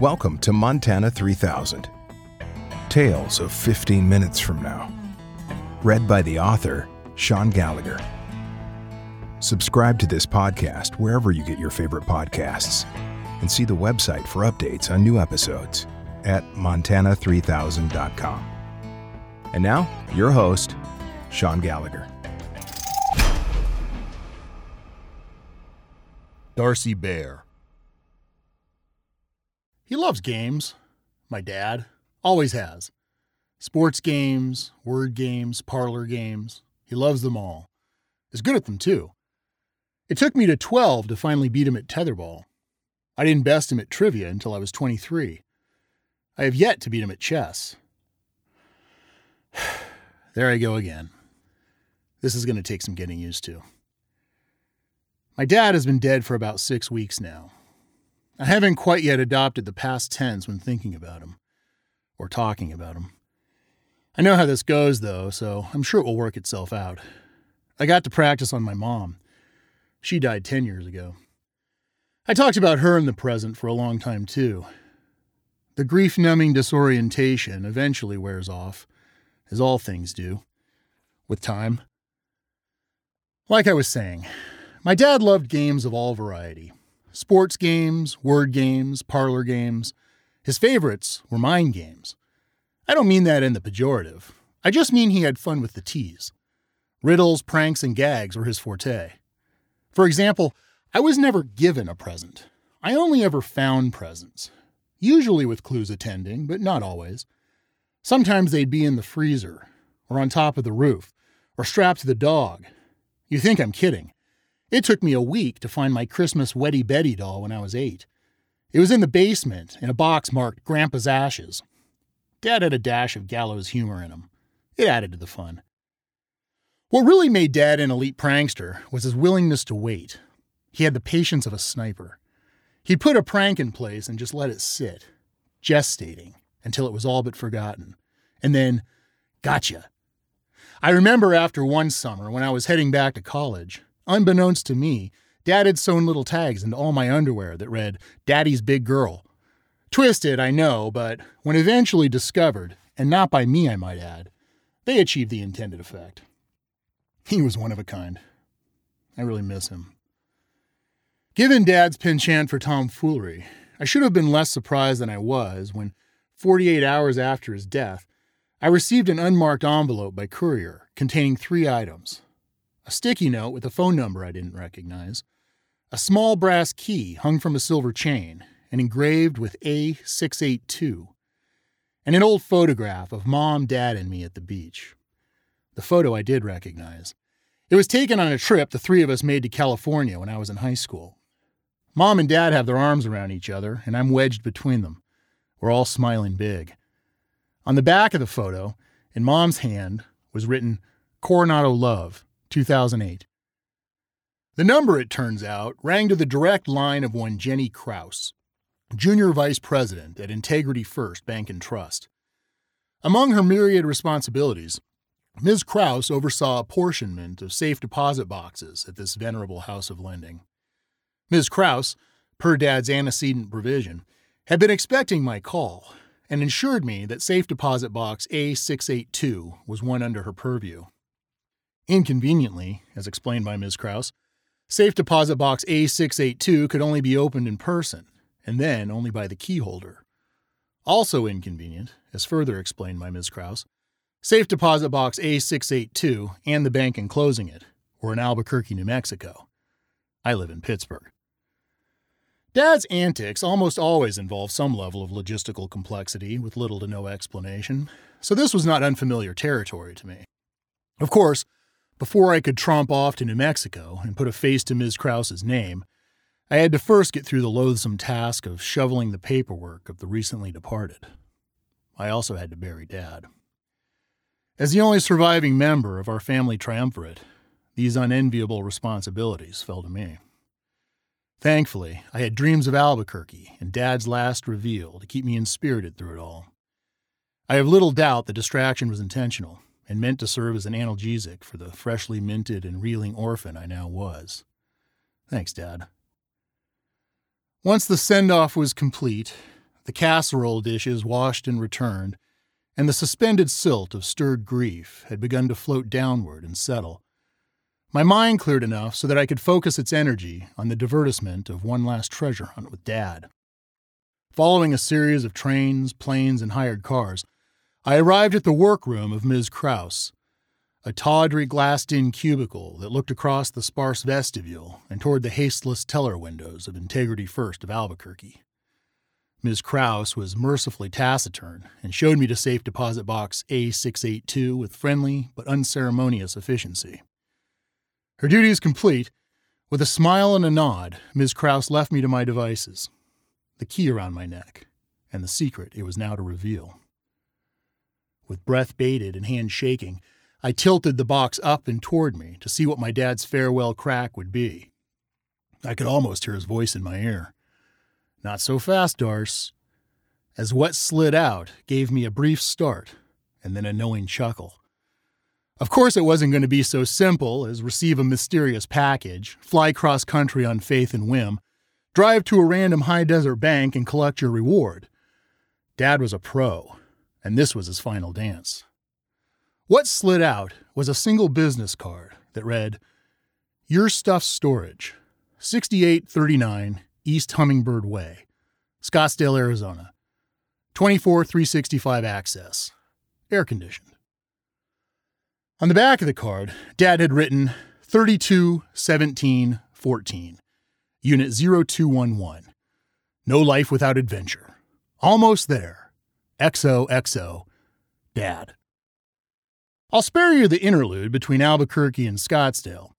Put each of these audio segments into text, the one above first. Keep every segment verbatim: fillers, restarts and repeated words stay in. Welcome to Montana three thousand. Tales of fifteen minutes from now. Read by the author, Sean Gallagher. Subscribe to this podcast wherever you get your favorite podcasts and see the website for updates on new episodes at montana three thousand dot com. And now, your host, Sean Gallagher. Darcy Bear. He loves games. My dad. Always has. Sports games, word games, parlor games. He loves them all. Is good at them, too. It took me to twelve to finally beat him at tetherball. I didn't best him at trivia until I was twenty-three. I have yet to beat him at chess. There I go again. This is going to take some getting used to. My dad has been dead for about six weeks now. I haven't quite yet adopted the past tense when thinking about him, or talking about him. I know how this goes, though, so I'm sure it will work itself out. I got to practice on my mom. She died ten years ago. I talked about her in the present for a long time, too. The grief-numbing disorientation eventually wears off, as all things do, with time. Like I was saying, my dad loved games of all variety. Sports games, word games, parlor games. His favorites were mind games. I don't mean that in the pejorative. I just mean he had fun with the tease. Riddles, pranks, and gags were his forte. For example, I was never given a present. I only ever found presents. Usually with clues attending, but not always. Sometimes they'd be in the freezer, or on top of the roof, or strapped to the dog. You think I'm kidding. It took me a week to find my Christmas Wetty Betty doll when I was eight. It was in the basement in a box marked Grandpa's Ashes. Dad had a dash of gallows humor in him. It added to the fun. What really made Dad an elite prankster was his willingness to wait. He had the patience of a sniper. He'd put a prank in place and just let it sit, gestating, until it was all but forgotten. And then, gotcha. I remember after one summer when I was heading back to college, unbeknownst to me, Dad had sewn little tags into all my underwear that read, "Daddy's Big Girl." Twisted, I know, but when eventually discovered, and not by me, I might add, they achieved the intended effect. He was one of a kind. I really miss him. Given Dad's penchant for tomfoolery, I should have been less surprised than I was when, forty-eight hours after his death, I received an unmarked envelope by courier containing three items. A sticky note with a phone number I didn't recognize, a small brass key hung from a silver chain and engraved with A six eighty-two, and an old photograph of Mom, Dad, and me at the beach. The photo I did recognize. It was taken on a trip the three of us made to California when I was in high school. Mom and Dad have their arms around each other, and I'm wedged between them. We're all smiling big. On the back of the photo, in Mom's hand, was written, "Coronado Love, two thousand eight. The number, it turns out, rang to the direct line of one Jenny Krauss, junior vice president at Integrity First Bank and Trust. Among her myriad responsibilities, Miz Krauss oversaw apportionment of safe deposit boxes at this venerable house of lending. Miz Krauss, per Dad's antecedent provision, had been expecting my call and ensured me that safe deposit box A six eighty-two was one under her purview. Inconveniently, as explained by Miz Krauss, safe deposit box A six eighty-two could only be opened in person, and then only by the key holder. Also inconvenient, as further explained by Miz Krauss, safe deposit box A six eighty-two and the bank enclosing it were in Albuquerque, New Mexico. I live in Pittsburgh. Dad's antics almost always involve some level of logistical complexity with little to no explanation, so this was not unfamiliar territory to me. Of course, before I could tromp off to New Mexico and put a face to Miz Krauss's name, I had to first get through the loathsome task of shoveling the paperwork of the recently departed. I also had to bury Dad. As the only surviving member of our family triumvirate, these unenviable responsibilities fell to me. Thankfully, I had dreams of Albuquerque and Dad's last reveal to keep me inspirited through it all. I have little doubt the distraction was intentional, and meant to serve as an analgesic for the freshly minted and reeling orphan I now was. Thanks, Dad. Once the send-off was complete, the casserole dishes washed and returned, and the suspended silt of stirred grief had begun to float downward and settle. My mind cleared enough so that I could focus its energy on the divertissement of one last treasure hunt with Dad. Following a series of trains, planes, and hired cars, I arrived at the workroom of Miz Krauss, a tawdry glassed-in cubicle that looked across the sparse vestibule and toward the hasteless teller windows of Integrity First of Albuquerque. Miz Krauss was mercifully taciturn and showed me to safe deposit box A six eighty-two with friendly but unceremonious efficiency. Her duties complete, with a smile and a nod, Miz Krauss left me to my devices, the key around my neck, and the secret it was now to reveal. With breath bated and hand shaking, I tilted the box up and toward me to see what my dad's farewell crack would be. I could almost hear his voice in my ear. "Not so fast, Darce," as what slid out gave me a brief start and then a knowing chuckle. Of course it wasn't going to be so simple as receive a mysterious package, fly cross-country on faith and whim, drive to a random high-desert bank and collect your reward. Dad was a pro, and this was his final dance. What slid out was a single business card that read, "Your Stuff's Storage, sixty-eight thirty-nine East Hummingbird Way, Scottsdale, Arizona, twenty-four three sixty-five access, air-conditioned." On the back of the card, Dad had written thirty-two seventeen fourteen, Unit zero two one one. No life without adventure. Almost there. X O X O. Dad. I'll spare you the interlude between Albuquerque and Scottsdale.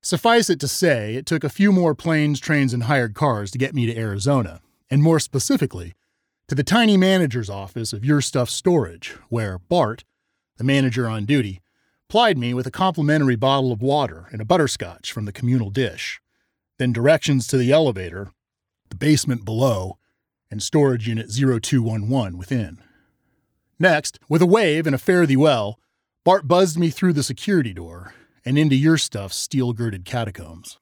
Suffice it to say, it took a few more planes, trains, and hired cars to get me to Arizona, and more specifically, to the tiny manager's office of Your Stuff's Storage, where Bart, the manager on duty, plied me with a complimentary bottle of water and a butterscotch from the communal dish, then directions to the elevator, the basement below, and storage unit zero two one one within. Next, with a wave and a fare thee well, Bart buzzed me through the security door and into Your Stuff's steel-girded catacombs.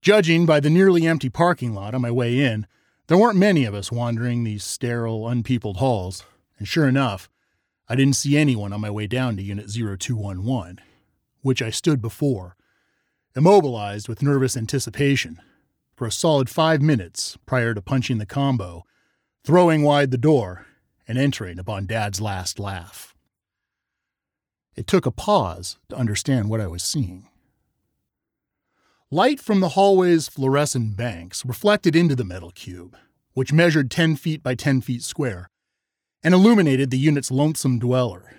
Judging by the nearly empty parking lot on my way in, there weren't many of us wandering these sterile, unpeopled halls, and sure enough, I didn't see anyone on my way down to Unit zero two one one, which I stood before, immobilized with nervous anticipation, for a solid five minutes prior to punching the combo, throwing wide the door, and entering upon Dad's last laugh. It took a pause to understand what I was seeing. Light from the hallway's fluorescent banks reflected into the metal cube, which measured ten feet by ten feet square, and illuminated the unit's lonesome dweller,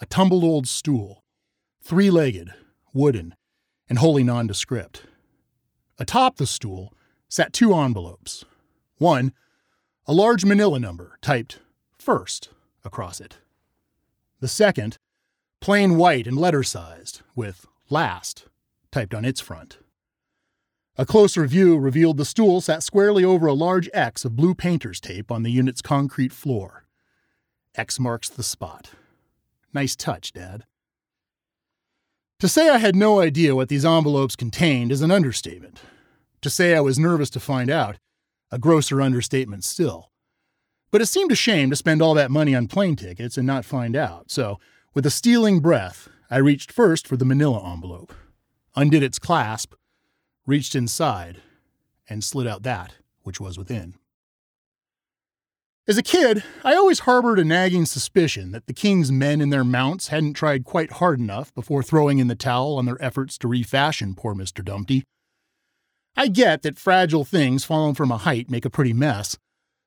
a tumbled old stool, three-legged, wooden, and wholly nondescript. Atop the stool sat two envelopes. One, a large manila number typed "First" across it. The second, plain white and letter-sized, with "Last" typed on its front. A closer view revealed the stool sat squarely over a large X of blue painter's tape on the unit's concrete floor. X marks the spot. Nice touch, Dad. To say I had no idea what these envelopes contained is an understatement. To say I was nervous to find out, a grosser understatement still. But it seemed a shame to spend all that money on plane tickets and not find out, so with a stealing breath, I reached first for the manila envelope, undid its clasp, reached inside, and slid out that which was within. As a kid, I always harbored a nagging suspicion that the king's men in their mounts hadn't tried quite hard enough before throwing in the towel on their efforts to refashion poor Mister Dumpty. I get that fragile things fallen from a height make a pretty mess,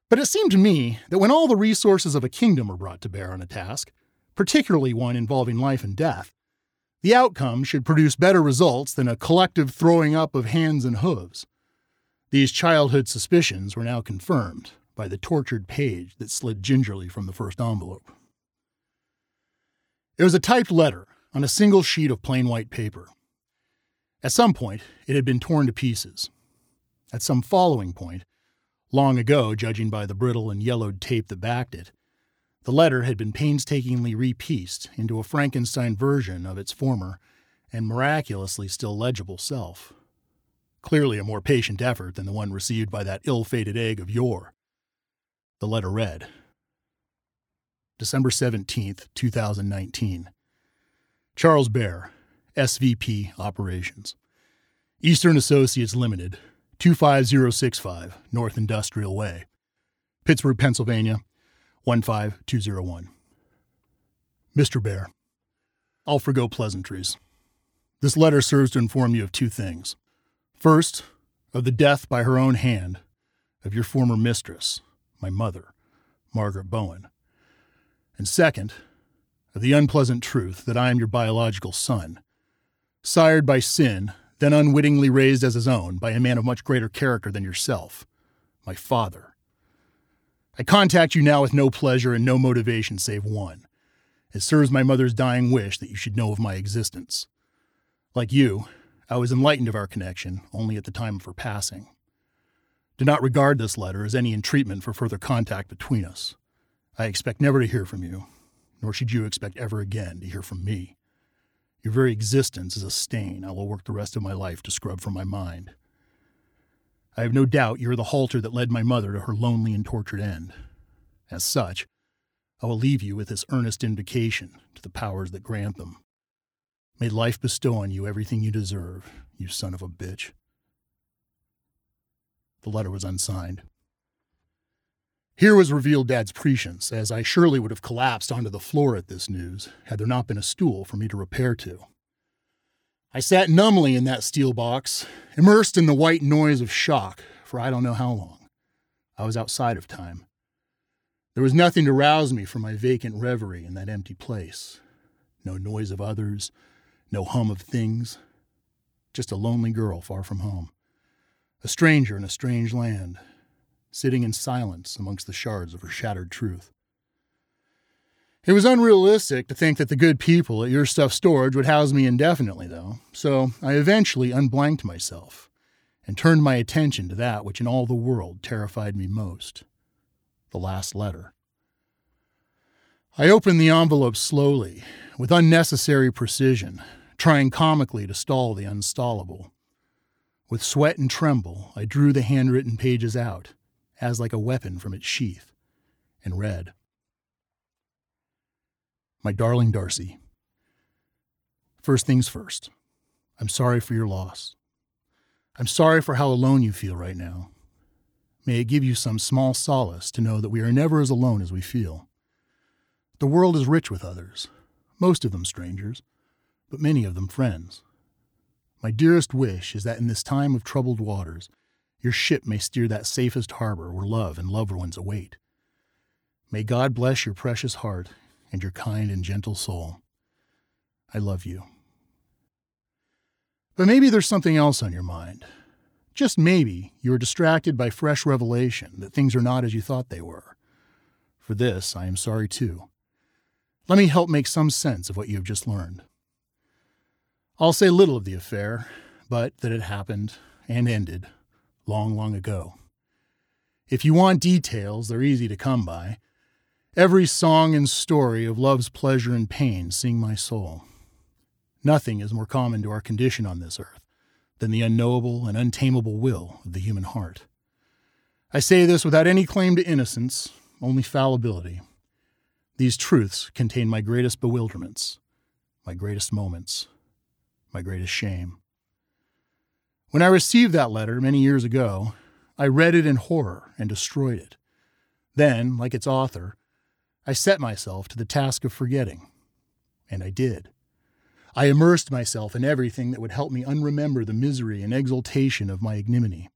but it seemed to me that when all the resources of a kingdom are brought to bear on a task, particularly one involving life and death, the outcome should produce better results than a collective throwing up of hands and hooves. These childhood suspicions were now confirmed by the tortured page that slid gingerly from the first envelope. It was a typed letter on a single sheet of plain white paper. At some point, it had been torn to pieces. At some following point, long ago judging by the brittle and yellowed tape that backed it, the letter had been painstakingly repieced into a Frankenstein version of its former and miraculously still legible self. Clearly a more patient effort than the one received by that ill-fated egg of yore. The letter read, December seventeenth, two thousand nineteen. Charles Baer, S V P Operations. Eastern Associates Limited, two five zero six five North Industrial Way, Pittsburgh, Pennsylvania, one five two zero one. Mister Baer, I'll forgo pleasantries. This letter serves to inform you of two things. First, of the death by her own hand of your former mistress, my mother, Margaret Bowen. And second, of the unpleasant truth that I am your biological son, sired by sin, then unwittingly raised as his own by a man of much greater character than yourself, my father. I contact you now with no pleasure and no motivation save one. It serves my mother's dying wish that you should know of my existence. Like you, I was enlightened of our connection only at the time of her passing. Do not regard this letter as any entreatment for further contact between us. I expect never to hear from you, nor should you expect ever again to hear from me. Your very existence is a stain I will work the rest of my life to scrub from my mind. I have no doubt you are the halter that led my mother to her lonely and tortured end. As such, I will leave you with this earnest invocation to the powers that grant them. May life bestow on you everything you deserve, you son of a bitch. The letter was unsigned. Here was revealed Dad's prescience, as I surely would have collapsed onto the floor at this news, had there not been a stool for me to repair to. I sat numbly in that steel box, immersed in the white noise of shock, for I don't know how long. I was outside of time. There was nothing to rouse me from my vacant reverie in that empty place. No noise of others, no hum of things. Just a lonely girl far from home. A stranger in a strange land, sitting in silence amongst the shards of her shattered truth. It was unrealistic to think that the good people at Your Stuff's Storage would house me indefinitely, though, so I eventually unblanked myself and turned my attention to that which in all the world terrified me most, the last letter. I opened the envelope slowly, with unnecessary precision, trying comically to stall the unstallable. With sweat and tremble, I drew the handwritten pages out, as like a weapon from its sheath, and read. My darling Darcy, first things first, I'm sorry for your loss. I'm sorry for how alone you feel right now. May it give you some small solace to know that we are never as alone as we feel. The world is rich with others, most of them strangers, but many of them friends. My dearest wish is that in this time of troubled waters, your ship may steer that safest harbor where love and loved ones await. May God bless your precious heart and your kind and gentle soul. I love you. But maybe there's something else on your mind. Just maybe you are distracted by fresh revelation that things are not as you thought they were. For this, I am sorry too. Let me help make some sense of what you have just learned. I'll say little of the affair, but that it happened and ended long, long ago. If you want details, they're easy to come by. Every song and story of love's pleasure and pain sing my soul. Nothing is more common to our condition on this earth than the unknowable and untamable will of the human heart. I say this without any claim to innocence, only fallibility. These truths contain my greatest bewilderments, my greatest moments, my greatest shame. When I received that letter many years ago, I read it in horror and destroyed it. Then, like its author, I set myself to the task of forgetting. And I did. I immersed myself in everything that would help me unremember the misery and exultation of my ignominy.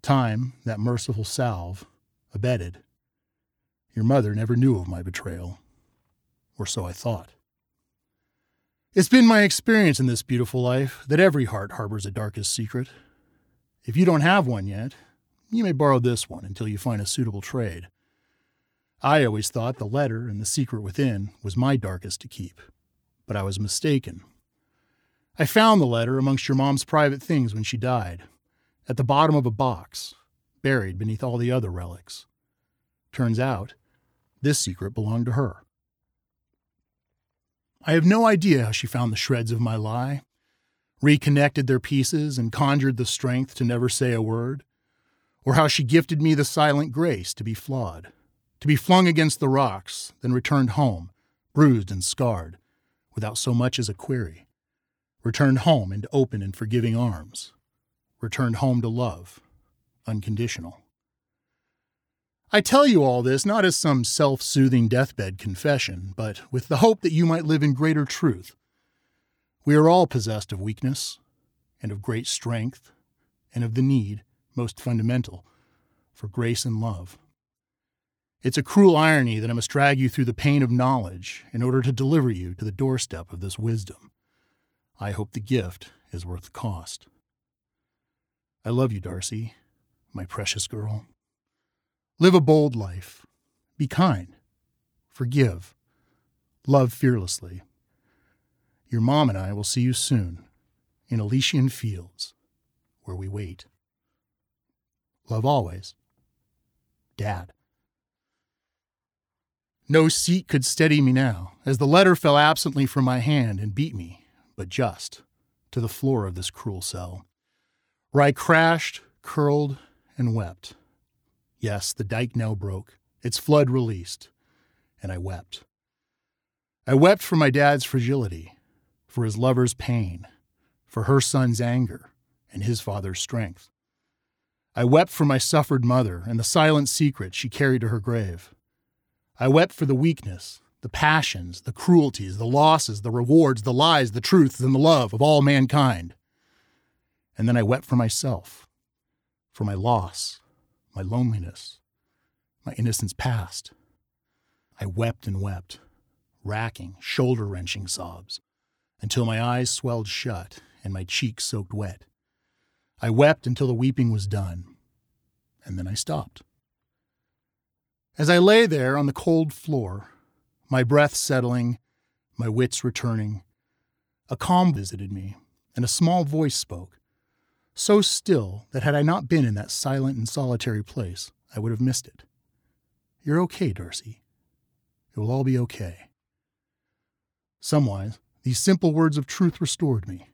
Time, that merciful salve, abetted. Your mother never knew of my betrayal. Or so I thought. It's been my experience in this beautiful life that every heart harbors a darkest secret. If you don't have one yet, you may borrow this one until you find a suitable trade. I always thought the letter and the secret within was my darkest to keep, but I was mistaken. I found the letter amongst your mom's private things when she died, at the bottom of a box, buried beneath all the other relics. Turns out, this secret belonged to her. I have no idea how she found the shreds of my lie, reconnected their pieces and conjured the strength to never say a word, or how she gifted me the silent grace to be flawed, to be flung against the rocks, then returned home, bruised and scarred, without so much as a query, returned home into open and forgiving arms, returned home to love, unconditional. I tell you all this not as some self-soothing deathbed confession, but with the hope that you might live in greater truth. We are all possessed of weakness, and of great strength, and of the need, most fundamental, for grace and love. It's a cruel irony that I must drag you through the pain of knowledge in order to deliver you to the doorstep of this wisdom. I hope the gift is worth the cost. I love you, Darcy, my precious girl. Live a bold life. Be kind. Forgive. Love fearlessly. Your mom and I will see you soon in Elysian fields where we wait. Love always. Dad. No seat could steady me now, as the letter fell absently from my hand and beat me, but just, to the floor of this cruel cell, where I crashed, curled, and wept. Yes, the dike now broke, its flood released, and I wept. I wept for my dad's fragility, for his lover's pain, for her son's anger, and his father's strength. I wept for my suffered mother and the silent secret she carried to her grave. I wept for the weakness, the passions, the cruelties, the losses, the rewards, the lies, the truths, and the love of all mankind. And then I wept for myself, for my loss, my loneliness, my innocence past. I wept and wept, racking, shoulder-wrenching sobs, until my eyes swelled shut and my cheeks soaked wet. I wept until the weeping was done, and then I stopped. As I lay there on the cold floor, my breath settling, my wits returning, a calm visited me, and a small voice spoke, so still that had I not been in that silent and solitary place, I would have missed it. "You're okay, Darcy. It will all be okay." Somewise, these simple words of truth restored me.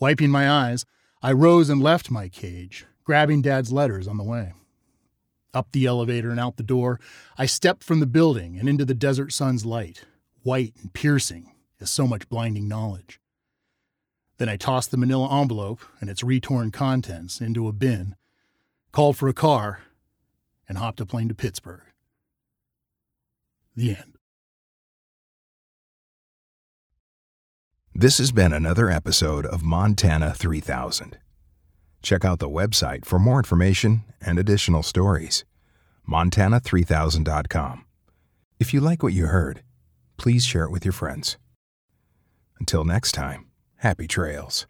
Wiping my eyes, I rose and left my cage, grabbing Dad's letters on the way. Up the elevator and out the door, I stepped from the building and into the desert sun's light, white and piercing as so much blinding knowledge. Then I tossed the manila envelope and its retorn contents into a bin, called for a car, and hopped a plane to Pittsburgh. The end. This has been another episode of Montana three thousand. Check out the website for more information and additional stories. Montana three thousand dot com. If you like what you heard, please share it with your friends. Until next time, happy trails.